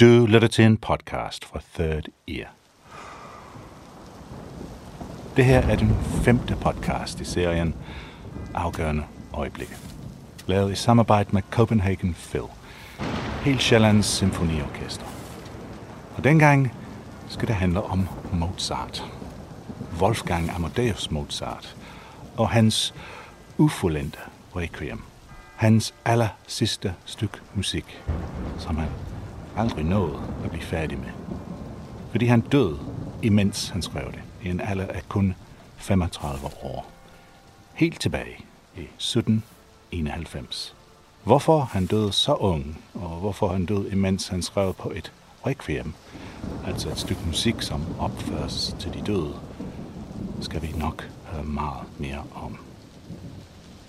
Do lytte til en podcast fra Third Ear. Det her er den 5. podcast i serien Afgørende Øjeblikke, lavet i samarbejde med Copenhagen Phil, helt Hjelmslands Symfoniorkester. Og dengang skal det handle om Mozart, Wolfgang Amadeus Mozart, og hans ufuldendte requiem, hans aller sidste stykke musik, som han aldrig nåede at blive færdig med. Fordi han døde, imens han skrev det, i en alder af kun 35 år. Helt tilbage i 1791. Hvorfor han døde så ung, og hvorfor han døde, imens han skrev på et requiem, altså et stykke musik, som opføres til de døde, skal vi nok høre meget mere om.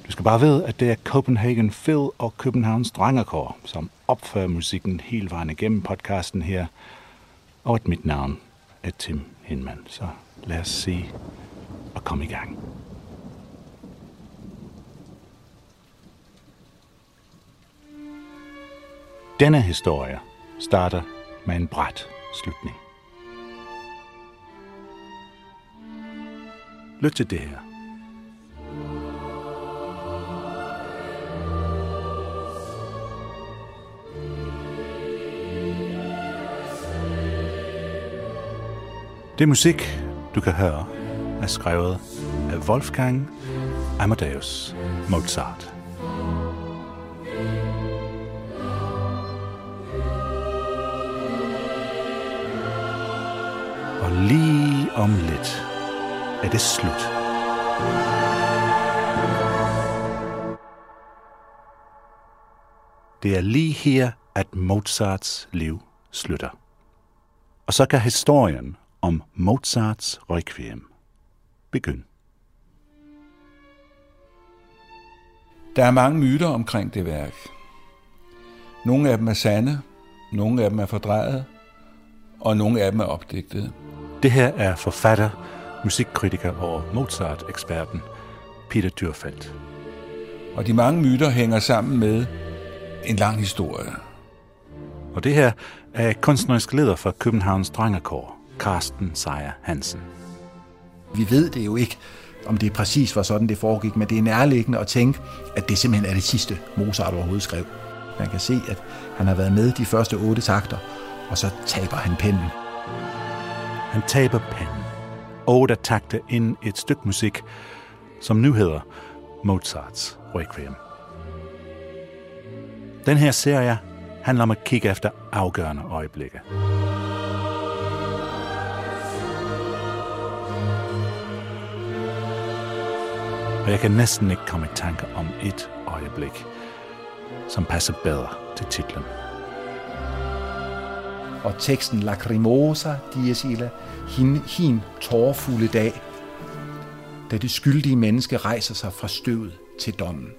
Du skal bare vide, at det er Copenhagen Phil og Københavns Drengekor, som opfører musikken hele vejen igennem podcasten her, og at mit navn er Tim Hinman. Så lad os se og komme i gang. Denne historie starter med en brat slutning. Lyt til det her. Det musik, du kan høre, er skrevet af Wolfgang Amadeus Mozart. Og lige om lidt er det slut. Det er lige her, at Mozarts liv slutter. Og så kan historien om Mozarts requiem begynde. Der er mange myter omkring det værk. Nogle af dem er sande, nogle af dem er fordrejet, og nogle af dem er opdigtede. Det her er forfatter, musikkritiker og Mozart-eksperten Peter Dyrfeld. Og de mange myter hænger sammen med en lang historie. Og det her er kunstnerisk leder for Københavns Drengekor, Carsten Seier Hansen. Vi ved det jo ikke, om det præcis var sådan, det foregik, men det er nærliggende at tænke, at det simpelthen er det sidste, Mozart overhovedet skrev. Man kan se, at han har været med de første 8 takter, og så taber han pennen. Han taber pennen. 8 takter ind et stykke musik, som nu hedder Mozarts Requiem. Den her serie handler om at kigge efter afgørende øjeblikke. Og jeg kan næsten ikke komme i tanke om et øjeblik, som passer bedre til titlen. Og teksten Lacrimosa dies illa, hin tårfulde dag, da det skyldige menneske rejser sig fra støvet til dommen.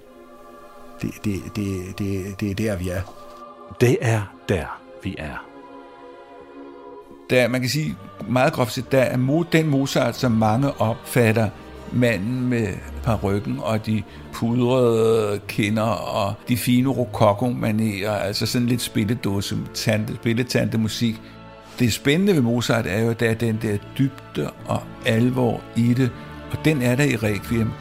Det er der, vi er. Det er der, vi er. Der, man kan sige meget groft set, der er den Mozart, som mange opfatter manden med parykken og de pudrede kinder og de fine rokokomanerer, altså sådan lidt spilletantemusik. Det spændende ved Mozart er jo, at der er den der dybde og alvor i det, og den er der i Requiem.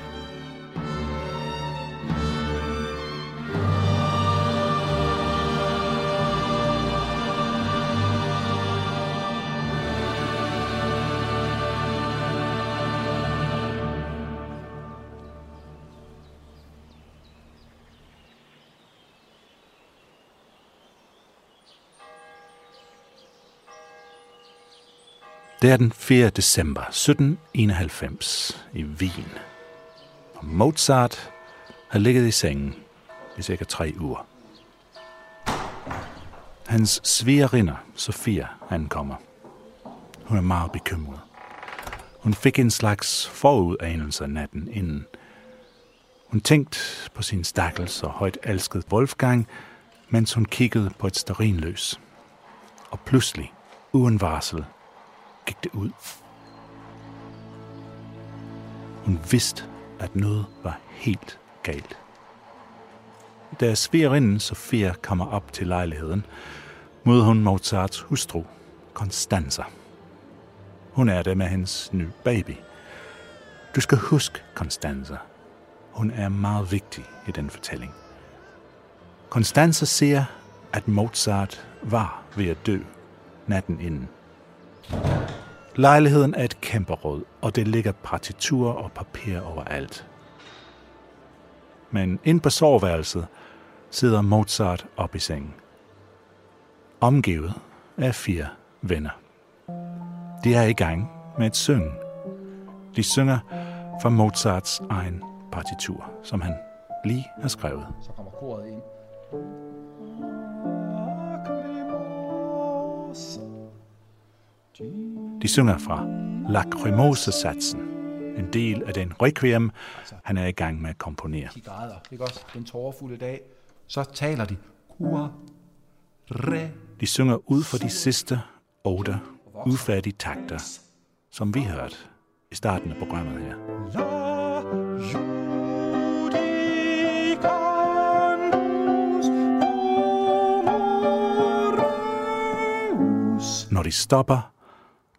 Det er den 4. december 1791 i Wien, og Mozart har ligget i sengen i cirka 3 uger. Hans svigerinder, Sofia, ankommer. Hun er meget bekymret. Hun fik en slags forudanelse natten inden. Hun tænkte på sin stakkels og højt elskede Wolfgang, mens hun kiggede på et stearinlys. Og pludselig, uden varsel, gik det ud. Hun vidste, at noget var helt galt. Da svigerinden Sofia kommer op til lejligheden, møder hun Mozarts hustru, Constanza. Hun er der med hendes nye baby. Du skal huske Constanza. Hun er meget vigtig i den fortælling. Constanza siger, at Mozart var ved at dø natten inden. Lejligheden er et kæmpe rod, og det ligger partiturer og papir overalt. Men ind på soveværelset sidder Mozart op i sengen. Omgivet af 4 venner. De er i gang med at synge. De synger fra Mozarts egen partitur, som han lige har skrevet. Så kommer koret ind. De synger fra Lacrimosa-satsen, en del af den requiem, han er i gang med at komponere. De græder, ikke også? Den tårefulde dag. Så taler de. De synger ud for de sidste 8 udfærdige takter, som vi hørte i starten af programmet her. Når de stopper,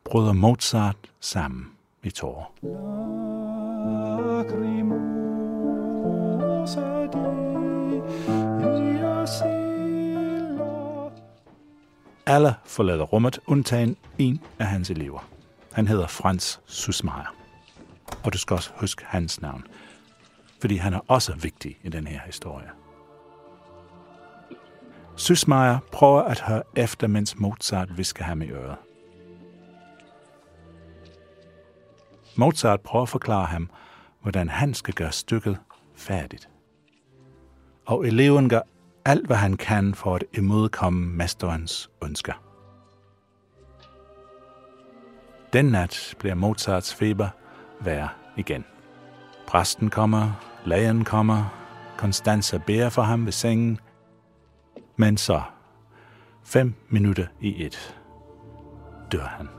bryder Mozart sammen i tårer. Alle forlader rummet, undtagen en af hans elever. Han hedder Franz Süssmayr. Og du skal også huske hans navn, fordi han er også vigtig i den her historie. Süssmayr prøver at høre efter, mens Mozart hvisker ham i øret. Mozart prøver at forklare ham, hvordan han skal gøre stykket færdigt. Og eleven gør alt, hvad han kan for at imødekomme mesterens ønsker. Den nat bliver Mozarts feber værre igen. Præsten kommer, lægen kommer, Constanza beder for ham ved sengen. Men så, 1:05, dør han.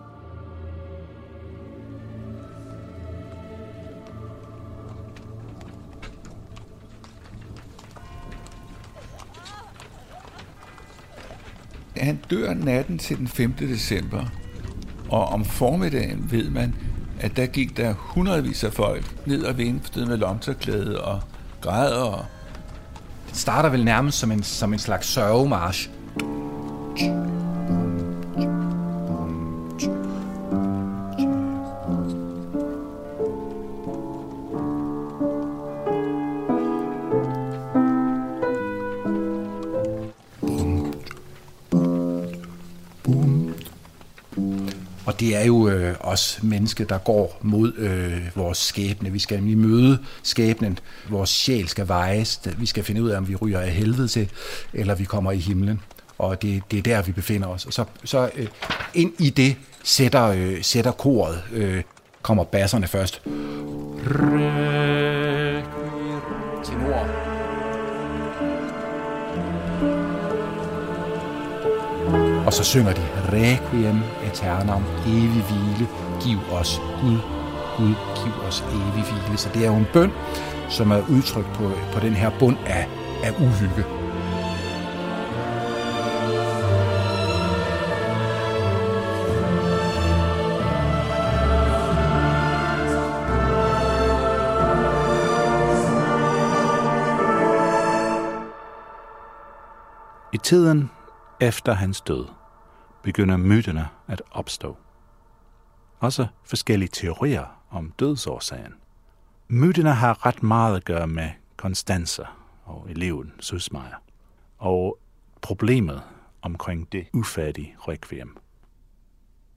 Han dør natten til den 5. december, og om formiddagen ved man, at der gik der hundredvis af folk ned og vindstede med lomterklæde og græder. Og det starter vel nærmest som en slags sørgemarch. Det er jo os mennesker, der går mod vores skæbne. Vi skal nemlig møde skæbnen. Vores sjæl skal vejes. Vi skal finde ud af, om vi ryger af helvede til, eller vi kommer i himlen. Og det er der, vi befinder os. Og så ind i det sætter koret. Kommer basserne først. Tenor. Og så synger de Requiem Aeternam, evig hvile, giv os Gud, Gud, giv os evig hvile. Så det er jo en bøn, som er udtrykt på den her bund af uhygge. I tiden efter hans død begynder myterne at opstå. Også forskellige teorier om dødsårsagen. Myterne har ret meget at gøre med Constanza og eleven Süssmayr, og problemet omkring det ufærdige requiem.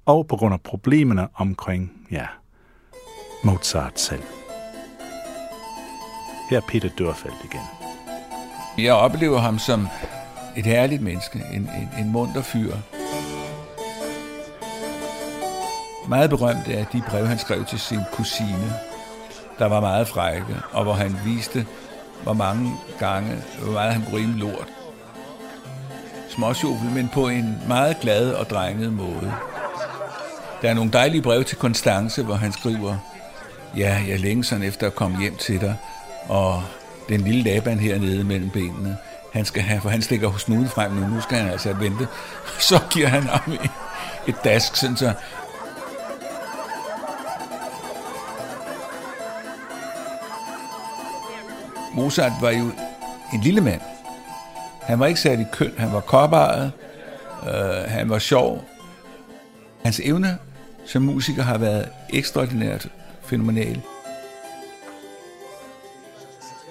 Og på grund af problemerne omkring, Mozart selv. Her er Peter Dyrfeld igen. Jeg oplever ham som et herligt menneske, en munter fyr. Meget berømt er de breve, han skrev til sin kusine, der var meget frække, og hvor han viste, hvor meget han kunne rime lort. Småsjofel, men på en meget glad og drenget måde. Der er nogle dejlige breve til Constanze, hvor han skriver, jeg længes sådan efter at komme hjem til dig, og den lille laban hernede mellem benene, han skal have, for han stikker hos snuden frem, men nu skal han altså vente. Så giver han ham et dask, sådan så. Mozart var jo en lille mand. Han var ikke særlig køn, han var koppeejet, han var sjov. Hans evne som musiker har været ekstraordinært fænomenal.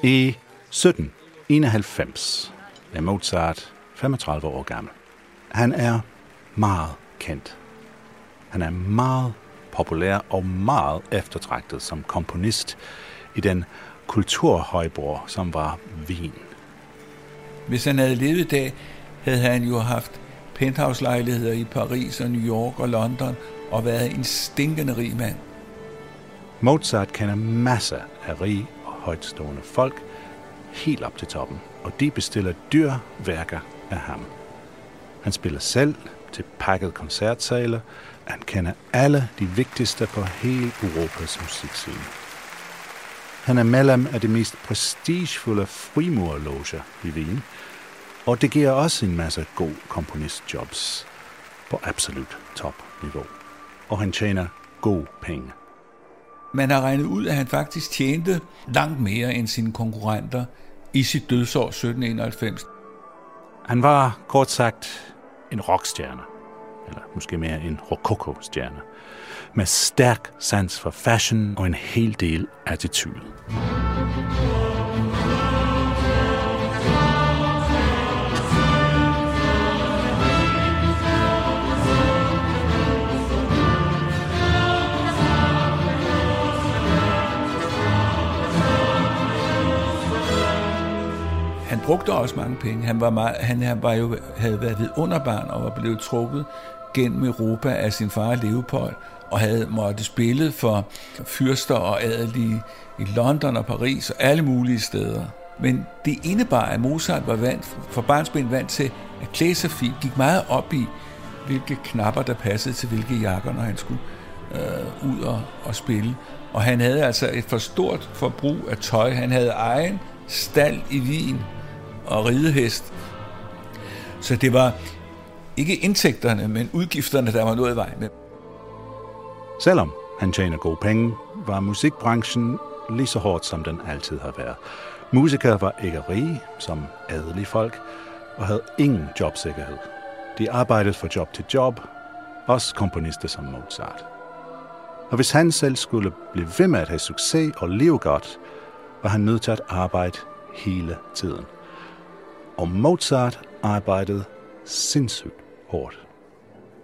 I 1791 er Mozart 35 år gammel. Han er meget kendt. Han er meget populær og meget eftertragtet som komponist i den kulturhøjborg, som var Wien. Hvis han havde levet i dag, havde han jo haft penthouse-lejligheder i Paris og New York og London og været en stinkende rig mand. Mozart kender masser af rige og højtstående folk helt op til toppen, og de bestiller dyre værker af ham. Han spiller selv til pakket koncertsaler. Han kender alle de vigtigste på hele Europas musikscene. Han er medlem af det mest prestigefulde frimurerloger i Wien, og det giver også en masse gode komponistjobs på absolut topniveau. Og han tjener gode penge. Man har regnet ud, at han faktisk tjente langt mere end sine konkurrenter i sit dødsår 1791. Han var kort sagt en rockstjerne, eller måske mere en rokoko-stjerne, med stærk sans for fashion og en hel del attitude. Han brugte også mange penge. Han havde været vidunderbarn og var blevet trukket gennem Europa af sin far Leopold, og havde måttet spille for fyrster og adelige i London og Paris og alle mulige steder. Men det indebar, at Mozart var vant til at klæde sig fint, gik meget op i, hvilke knapper der passede til hvilke jakker, når han skulle ud og spille. Og han havde altså et for stort forbrug af tøj. Han havde egen stald i Wien og ridehest. Så det var ikke indtægterne, men udgifterne, der var noget i vejen med. Selvom han tjener gode penge, var musikbranchen lige så hårdt, som den altid har været. Musikere var ikke rige, som adelige folk, og havde ingen jobsikkerhed. De arbejdede fra job til job, også komponister som Mozart. Og hvis han selv skulle blive ved med at have succes og leve godt, var han nødt til at arbejde hele tiden. Og Mozart arbejdede sindssygt hårdt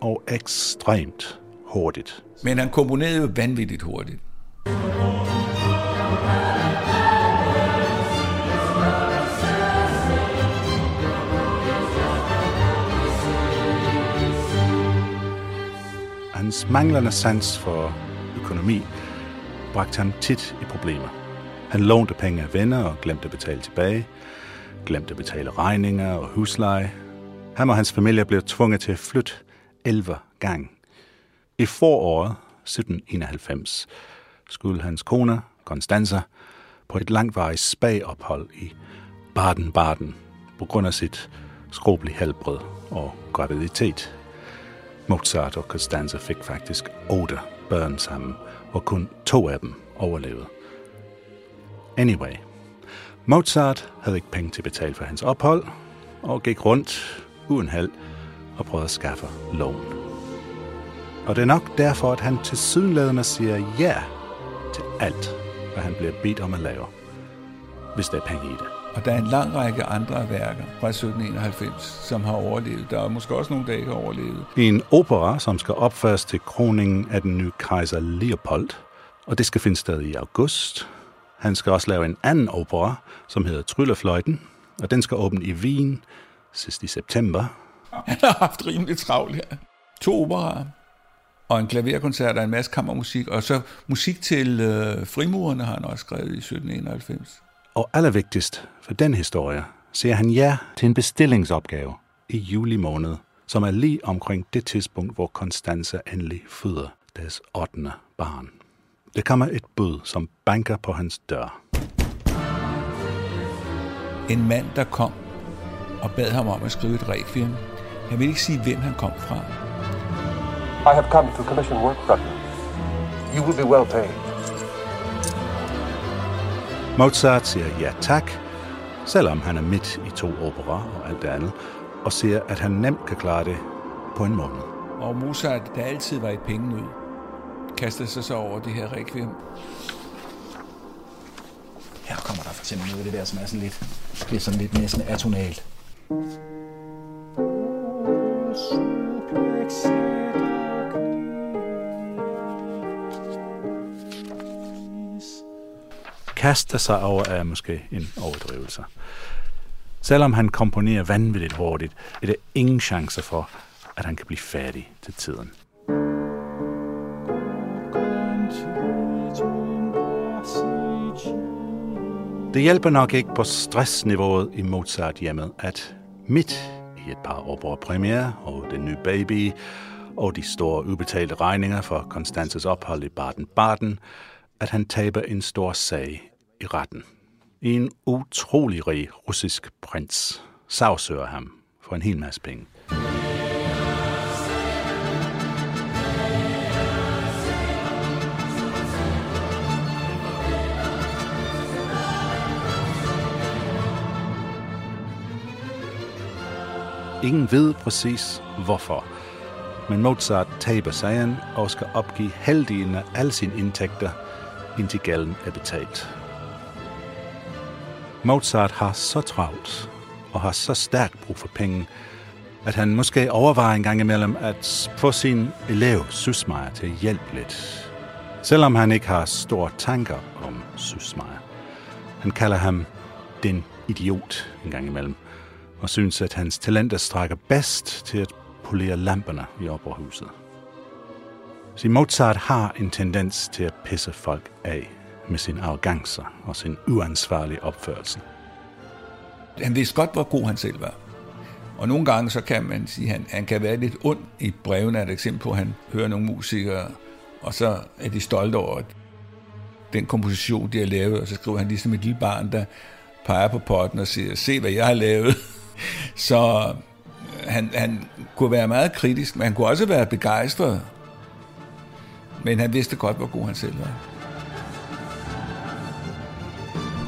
og ekstremt hurtigt. Men han komponerede jo vanvittigt hurtigt. Hans manglende sans for økonomi bragte ham tit i problemer. Han lånte penge af venner og glemte at betale tilbage, glemte at betale regninger og husleje. Han og hans familie blev tvunget til at flytte 11 gange. I foråret 1791 skulle hans kone, Constanza, på et langvarigt spa-ophold i Baden-Baden på grund af sit skrøbelige helbred og graviditet. Mozart og Constanza fik faktisk 8 børn sammen, og kun 2 af dem overlevede. Anyway, Mozart havde ikke penge til at betale for hans ophold, og gik rundt uden held og prøvede at skaffe lån. Og det er nok derfor, at han tilsyneladende siger ja til alt, hvad han bliver bedt om at lave, hvis der er penge i det. Og der er en lang række andre værker fra 1791, som har overlevet. Der er måske også nogle, der ikke har overlevet. I en opera, som skal opføres til kroningen af den nye kejser Leopold, og det skal finde sted i august. Han skal også lave en anden opera, som hedder Tryllefløjten, og den skal åbne i Wien sidst i september. Han har haft rimelig travlt her. 2 operaer, og en klaverkoncert og en masse kammermusik, og så musik til frimurerne har han også skrevet i 1791. Og allervigtigst for den historie, siger han ja til en bestillingsopgave i juli måned, som er lige omkring det tidspunkt, hvor Constanza endelig føder deres 8. barn. Der kommer et bud, som banker på hans dør. En mand, der kom og bad ham om at skrive et requiem. Jeg vil ikke sige, hvem han kom fra. I have come to commission work from you. You will be well paid. Mozart siger ja tak, selvom han er midt i 2 operer og alt det andet, og siger, at han nemt kan klare det på en måned. Og Mozart, der altid var i penge ud, kastede sig så over det her requiem. Her kommer der for eksempel noget af det der, som er sådan lidt, bliver sådan lidt næsten atonalt. Kaster sig over er måske en overdrivelse. Selvom han komponerer vanvittigt hurtigt, er der ingen chancer for, at han kan blive færdig til tiden. Det hjælper nok ikke på stressniveauet i Mozart-hjemmet, at midt i et par operapremiere og den nye baby og de store ubetalte regninger for Constanzas ophold i Baden-Baden, at han taber en stor sag i retten. En utrolig rig russisk prins sagsøger ham for en hel masse penge. Ingen ved præcis hvorfor, men Mozart taber sagen og skal opgive halvdelen af alle sine indtægter, indtil gælden er betalt. Mozart har så travlt og har så stærkt brug for penge, at han måske overvejer en gang imellem at få sin elev Süssmayr til at hjælpe lidt, selvom han ikke har store tanker om Süssmayr. Han kalder ham den idiot en gang imellem, og synes, at hans talenter strækker bedst til at polere lamperne i operahuset. Så Mozart har en tendens til at pisse folk af med sin arrogance og sin uansvarlige opførsel. Han vidste godt, hvor god han selv var. Og nogle gange så kan man sige, at han kan være lidt ond. I brevene er et eksempel på, at han hører nogle musikere, og så er de stolte over den komposition, de har lavet, og så skriver han ligesom et lille barn, der peger på potten og siger, se hvad jeg har lavet. Så han kunne være meget kritisk, men han kunne også være begejstret. Men han vidste godt, hvor god han selv var.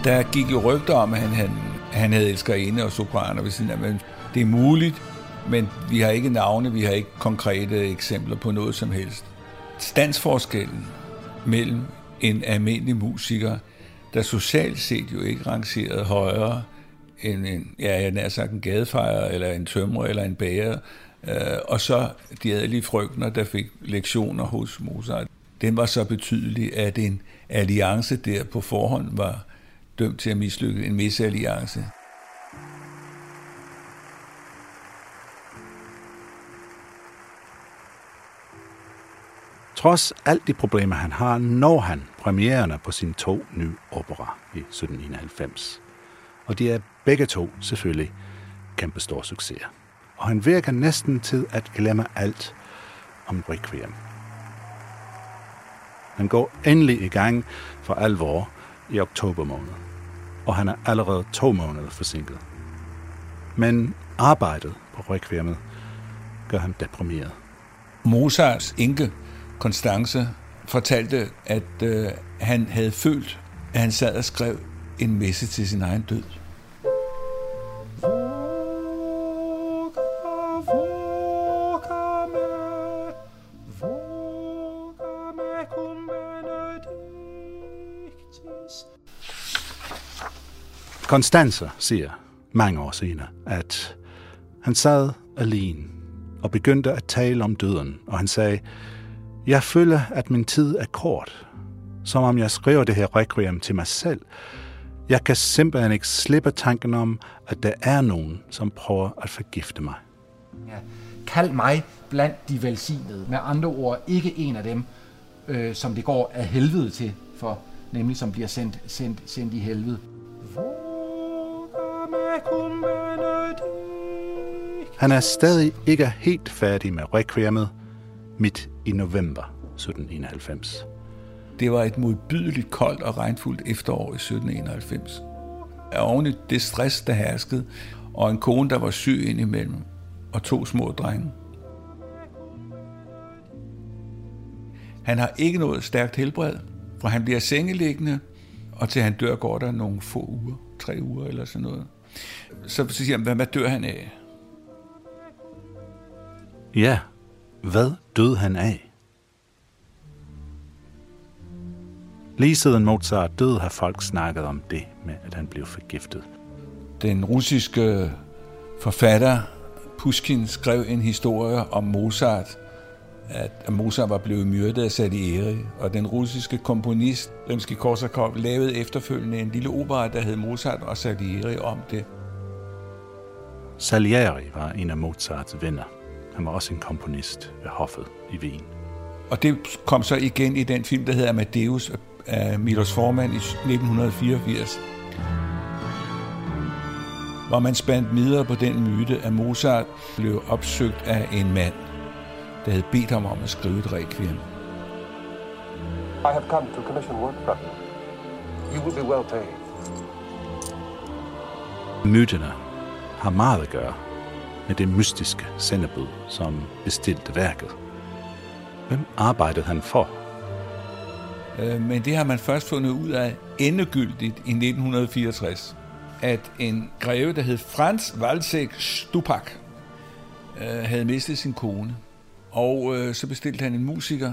Der gik jo rygter om, at han havde elskerinde og sopraner ved siden af, men det er muligt, men vi har ikke navne, vi har ikke konkrete eksempler på noget som helst. Standsforskellen mellem en almindelig musiker, der socialt set jo ikke rangerede højere end en gadefejer, eller en tømrer, eller en bager, og så de adelige frøkner, der fik lektioner hos Mozart. Den var så betydelig, at en alliance der på forhånd var dømt til at mislykke, en misalliance. Trods alt de problemer, han har, når han premiererne på sine 2 nye operer i 1791. Og de er begge 2 selvfølgelig kæmpe store succeser. Og han virker næsten til at glemme alt om Requiem. Han går endelig i gang for alvor i oktober måned, og han er allerede 2 måneder forsinket. Men arbejdet på Requiem'et gør ham deprimeret. Mozarts enke, Constanza, fortalte, at han havde følt, at han sad og skrev en messe til sin egen død. Constanza siger mange år senere, at han sad alene og begyndte at tale om døden, og han sagde, jeg føler, at min tid er kort, som om jeg skriver det her requiem til mig selv. Jeg kan simpelthen ikke slippe tanken om, at der er nogen, som prøver at forgifte mig. Ja. Kald mig blandt de velsignede. Med andre ord, ikke en af dem, som det går af helvede til, for nemlig som bliver sendt i helvede. Han er stadig ikke helt færdig med requiemet midt i november 1791. Det var et modbydeligt koldt og regnfuldt efterår i 1791. Oven i det stress, der herskede, og en kone, der var syg indimellem, og 2 små drenge. Han har ikke noget stærkt helbred, for han bliver sengeliggende, og til han dør går der nogle få uger, 3 uger eller sådan noget. Så siger han, hvad dør han af? Ja, hvad døde han af? Lige siden Mozart døde, har folk snakket om det med, at han blev forgiftet. Den russiske forfatter Pushkin skrev en historie om Mozart, at Mozart var blevet myrdet af Salieri, og den russiske komponist Rimsky-Korsakov lavede efterfølgende en lille opera, der hed Mozart og Salieri om det. Salieri var en af Mozarts venner. Han var også en komponist ved hoffet i Wien. Og det kom så igen i den film, der hedder Amadeus af Milos Formand i 1984, hvor man spandt videre på den myte, at Mozart blev opsøgt af en mand, der havde bedt ham om at skrive et requiem. I have come to commission work for you. You will be well paid. Myterne har meget at gøre med det mystiske sendebud, som bestilte værket. Hvem arbejdede han for? Men det har man først fundet ud af endegyldigt i 1964, at en greve, der hed Franz Walsegg-Stuppach, havde mistet sin kone. Og så bestilte han en musiker,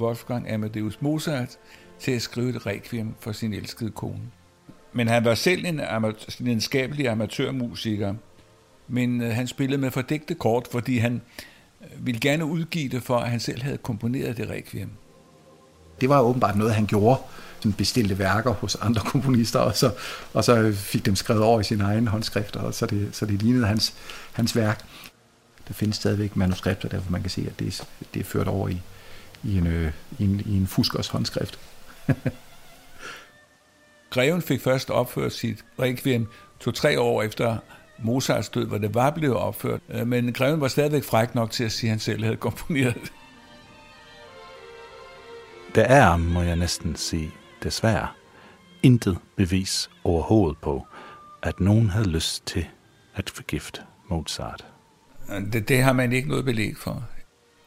Wolfgang Amadeus Mozart, til at skrive et requiem for sin elskede kone. Men han var selv en skabelig amatørmusiker, men han spillede med fordækte kort, fordi han ville gerne udgive det for, at han selv havde komponeret det requiem. Det var åbenbart noget, han gjorde, som bestilte værker hos andre komponister, og så fik dem skrevet over i sine egne håndskrifter, og så det lignede hans værk. Der findes stadigvæk manuskripter, derfor man kan se, at det er ført over i en fuskers håndskrift. Greven fik først opført sit requiem 2-3 år efter Mozarts død, hvor det var blevet opført, men greven var stadigvæk fræk nok til at sige, at han selv havde komponeret det. Der er, må jeg næsten sige, desværre, intet bevis overhovedet på, at nogen havde lyst til at forgifte Mozart. Det har man ikke noget belæg for.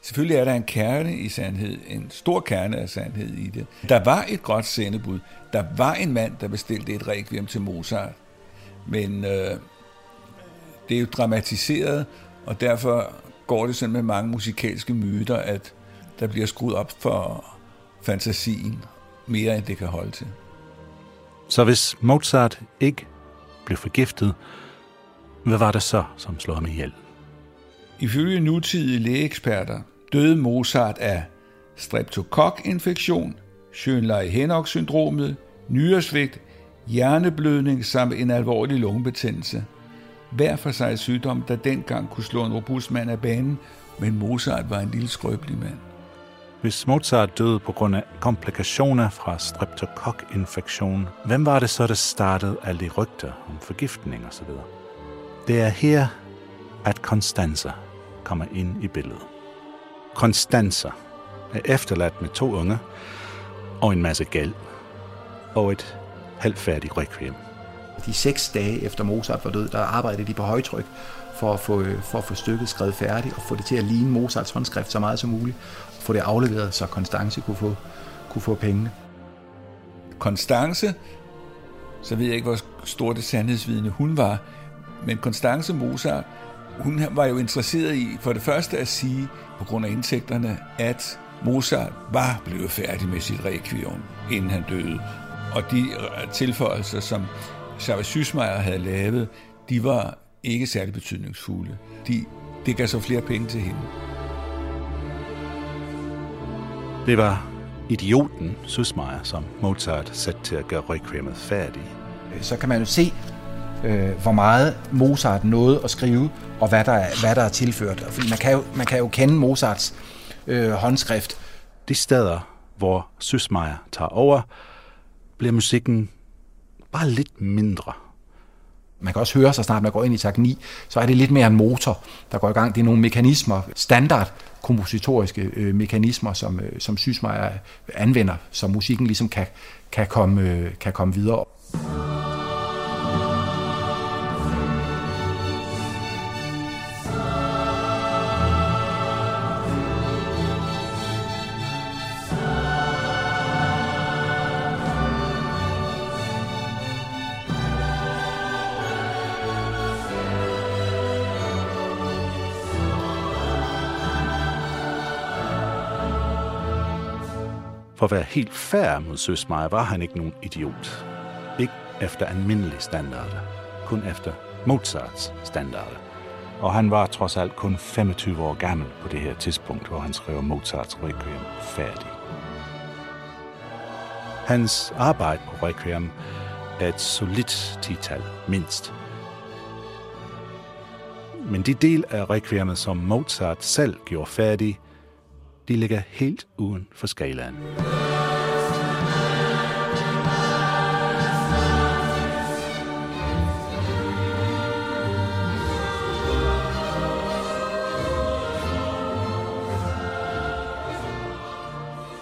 Selvfølgelig er der en kerne i sandhed, en stor kerne af sandhed i det. Der var et godt sendebud. Der var en mand, der bestilte et requiem til Mozart. Men det er jo dramatiseret, og derfor går det sådan med mange musikalske myter, at der bliver skruet op for fantasien mere, end det kan holde til. Så hvis Mozart ikke blev forgiftet, hvad var det så, som slog ham ihjel? Ifølge nutidige lægeeksperter døde Mozart af streptokok-infektion, Schönlein-Henoch-syndromet, nyresvigt, hjerneblødning samt en alvorlig lungebetændelse. Hver for sig sygdom, der dengang kunne slå en robust mand af banen, men Mozart var en lille skrøbelig mand. Hvis Mozart døde på grund af komplikationer fra streptokok-infektion, hvem var det så, der startede alle de rygter om forgiftning osv.? Det er her, at Constanza kommer ind i billedet. Constanza er efterladt med 2 unger og en masse gæld og et halvfærdigt requiem. De 6 dage efter Mozart var død, der arbejdede de på højtryk for at få stykket skrevet færdigt og få det til at ligne Mozarts håndskrift så meget som muligt og få det afleveret, så Constanza kunne få pengene. Constanza, så ved jeg ikke, hvor stor det sandhedsvidende hun var, men Constanza Mozart, hun var jo interesseret i, for det første at sige, på grund af indtægterne, at Mozart var blevet færdig med sit requiem, inden han døde. Og de tilføjelser, som Franz Süssmayr havde lavet, de var ikke særlig betydningsfulde. Det gav så flere penge til hende. Det var idioten Süssmayr, som Mozart satte til at gøre requiemet færdig. Så kan man jo se, hvor meget Mozart nåede at skrive, og hvad der er tilført. Fordi man kan jo kende Mozarts håndskrift. De steder, hvor Süssmayr tager over, bliver musikken bare lidt mindre. Man kan også høre, så snart man går ind i takt 9, så er det lidt mere en motor, der går i gang. Det er nogle mekanismer, standard kompositoriske mekanismer, som Süssmayr anvender, så musikken ligesom kan komme videre. For at være helt fair mod Süssmayr var han ikke nogen idiot. Ikke efter almindelige standarder. Kun efter Mozarts standarder. Og han var trods alt kun 25 år gammel på det her tidspunkt, hvor han skrev Mozarts Requiem færdig. Hans arbejde på Requiem er et solidt 10-tal, mindst. Men de del af Requiemet, som Mozart selv gjorde færdig, de ligger helt uden for skalaen.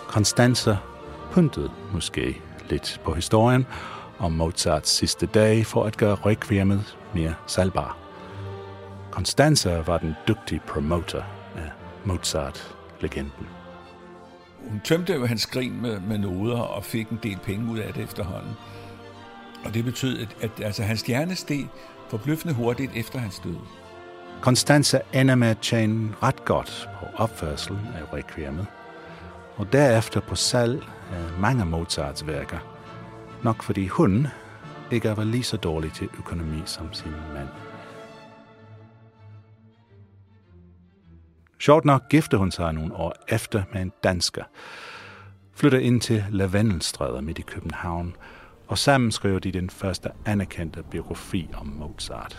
Constanza pyntede måske lidt på historien om Mozarts sidste dag for at gøre Requiemet mere salgbar. Constanza var den dygtige promoter af Mozart-legenden. Hun tømte jo hans grin med noder og fik en del penge ud af det efterhånden. Og det betød, at hans stjerne steg forbløffende hurtigt efter hans død. Constanza ender med at tjene ret godt på opførselen af Requiemet, og derefter på salg af mange af Mozarts værker. Nok fordi hun ikke var lige så dårlig til økonomi som sin mand. Sjovt nok gifter hun sig nogle år efter med en dansker, flytter ind til Lavendelstræder midt i København, og sammen skriver de den første anerkendte biografi om Mozart.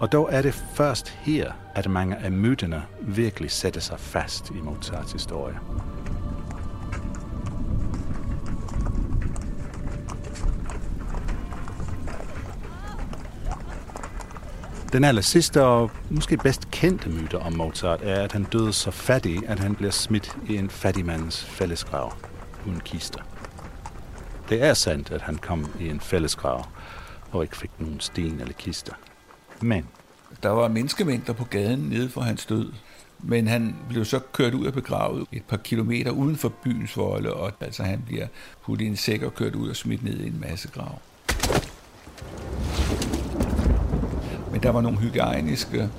Og dog er det først her, at mange af myterne virkelig sætter sig fast i Mozarts historie. Den aller sidste og måske bedst kendte myte om Mozart er, at han døde så fattig, at han bliver smidt i en fattigmandens fællesgrav uden kister. Det er sandt, at han kom i en fællesgrav og ikke fik nogen sten eller kister. Men der var menneskemængder på gaden nede for hans død, men han blev så kørt ud og begravet et par kilometer uden for byens volde, og altså han bliver puttet i en sæk og kørt ud og smidt ned i en masse grav. Men der var nogle hygiejniske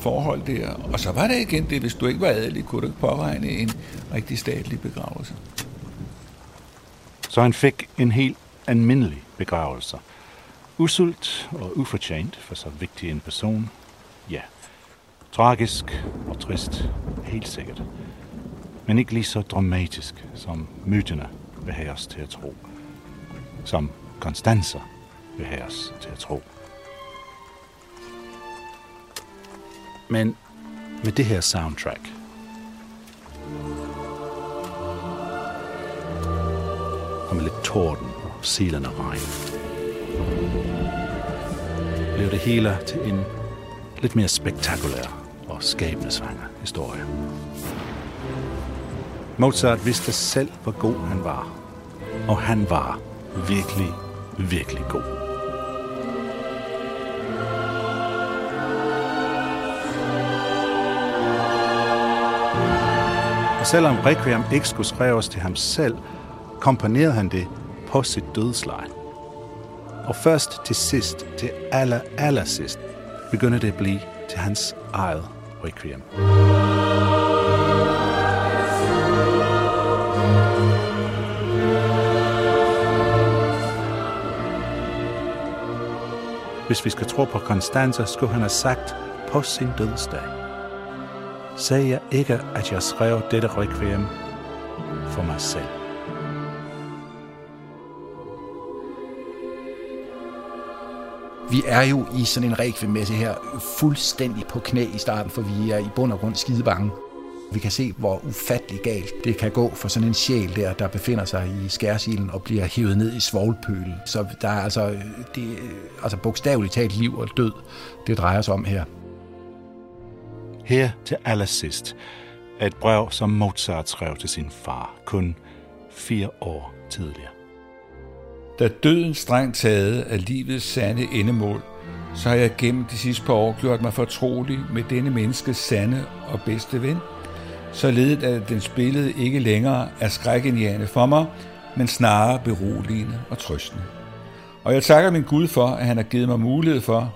forhold der, og så var det igen det, hvis du ikke var adelig, kunne du ikke påregne en rigtig statlig begravelse. Så han fik en helt almindelig begravelse. Usult og ufortjent for så vigtig en person, ja. Tragisk og trist, helt sikkert. Men ikke lige så dramatisk, som myterne vil have os til at tro. Som Constanza vil have os til at tro. Men med det her soundtrack. Og med lidt torden og silende regn. Blev det hele til en lidt mere spektakulær og skæbnesvanger historie. Mozart vidste selv, hvor god han var. Og han var virkelig, virkelig god. Og selvom Requiem ikke skulle skrives til ham selv, komponerede han det på sit dødsleje. Og først til sidst, til allersidst, begynder det at blive til hans eget Requiem. Hvis vi skal tro på Constanza, skulle han have sagt på sin dødsdag: sagde jeg ikke, at jeg skrev dette Requiem for mig selv. Vi er jo i sådan en Requiem-messe her fuldstændig på knæ i starten, for vi er i bund og grund skidebange. Vi kan se, hvor ufattelig galt det kan gå for sådan en sjæl der befinder sig i skærsilden og bliver hævet ned i svovlpølen. Så der er altså bogstaveligt talt liv og død, det drejer sig om her. Her til allersidst er et brev, som Mozart skrev til sin far, kun 4 år tidligere. Da døden strengt taget af livets sande endemål, så har jeg gennem de sidste par år gjort mig fortrolig med denne menneskes sande og bedste ven, således at den spillede ikke længere er skrækindjagende for mig, men snarere beroligende og trøstende. Og jeg takker min Gud for, at han har givet mig mulighed for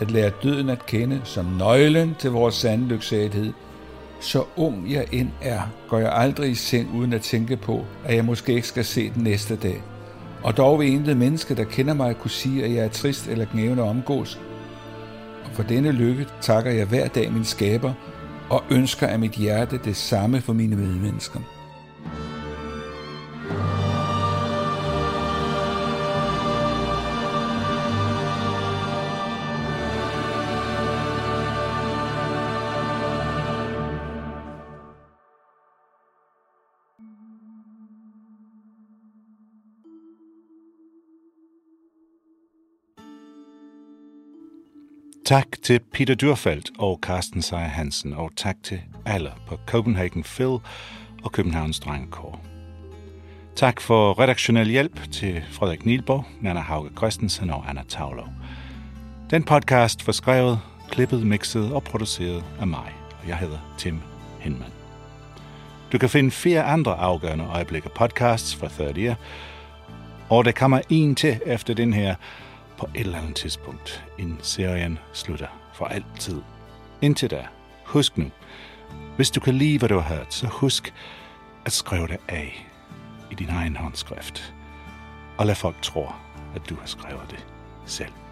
at lære døden at kende som nøglen til vores sande lyksalighed, Så ung jeg end er, går jeg aldrig i seng uden at tænke på, at jeg måske ikke skal se den næste dag. Og dog vil intet menneske, der kender mig, kunne sige, at jeg er trist eller gnævende omgås. Og for denne lykke takker jeg hver dag min skaber og ønsker af mit hjerte det samme for mine medmennesker. Tak til Peter Dyrfeld og Carsten Seier Hansen, og tak til alle på Copenhagen Phil og Københavns Drengekor. Tak for redaktionel hjælp til Frederik Nilborg, Anna Hauge Christensen og Anna Tavlov. Den podcast var skrevet, klippet, mixet og produceret af mig, og jeg hedder Tim Hinman. Du kan finde 4 andre afgørende øjeblikke podcasts fra 30'er, og der kommer en til efter den her, på et eller andet tidspunkt, inden serien slutter for altid. Indtil da, husk nu, hvis du kan lide, hvad du har hørt, så husk at skrive det af i din egen håndskrift. Og lad folk tro, at du har skrevet det selv.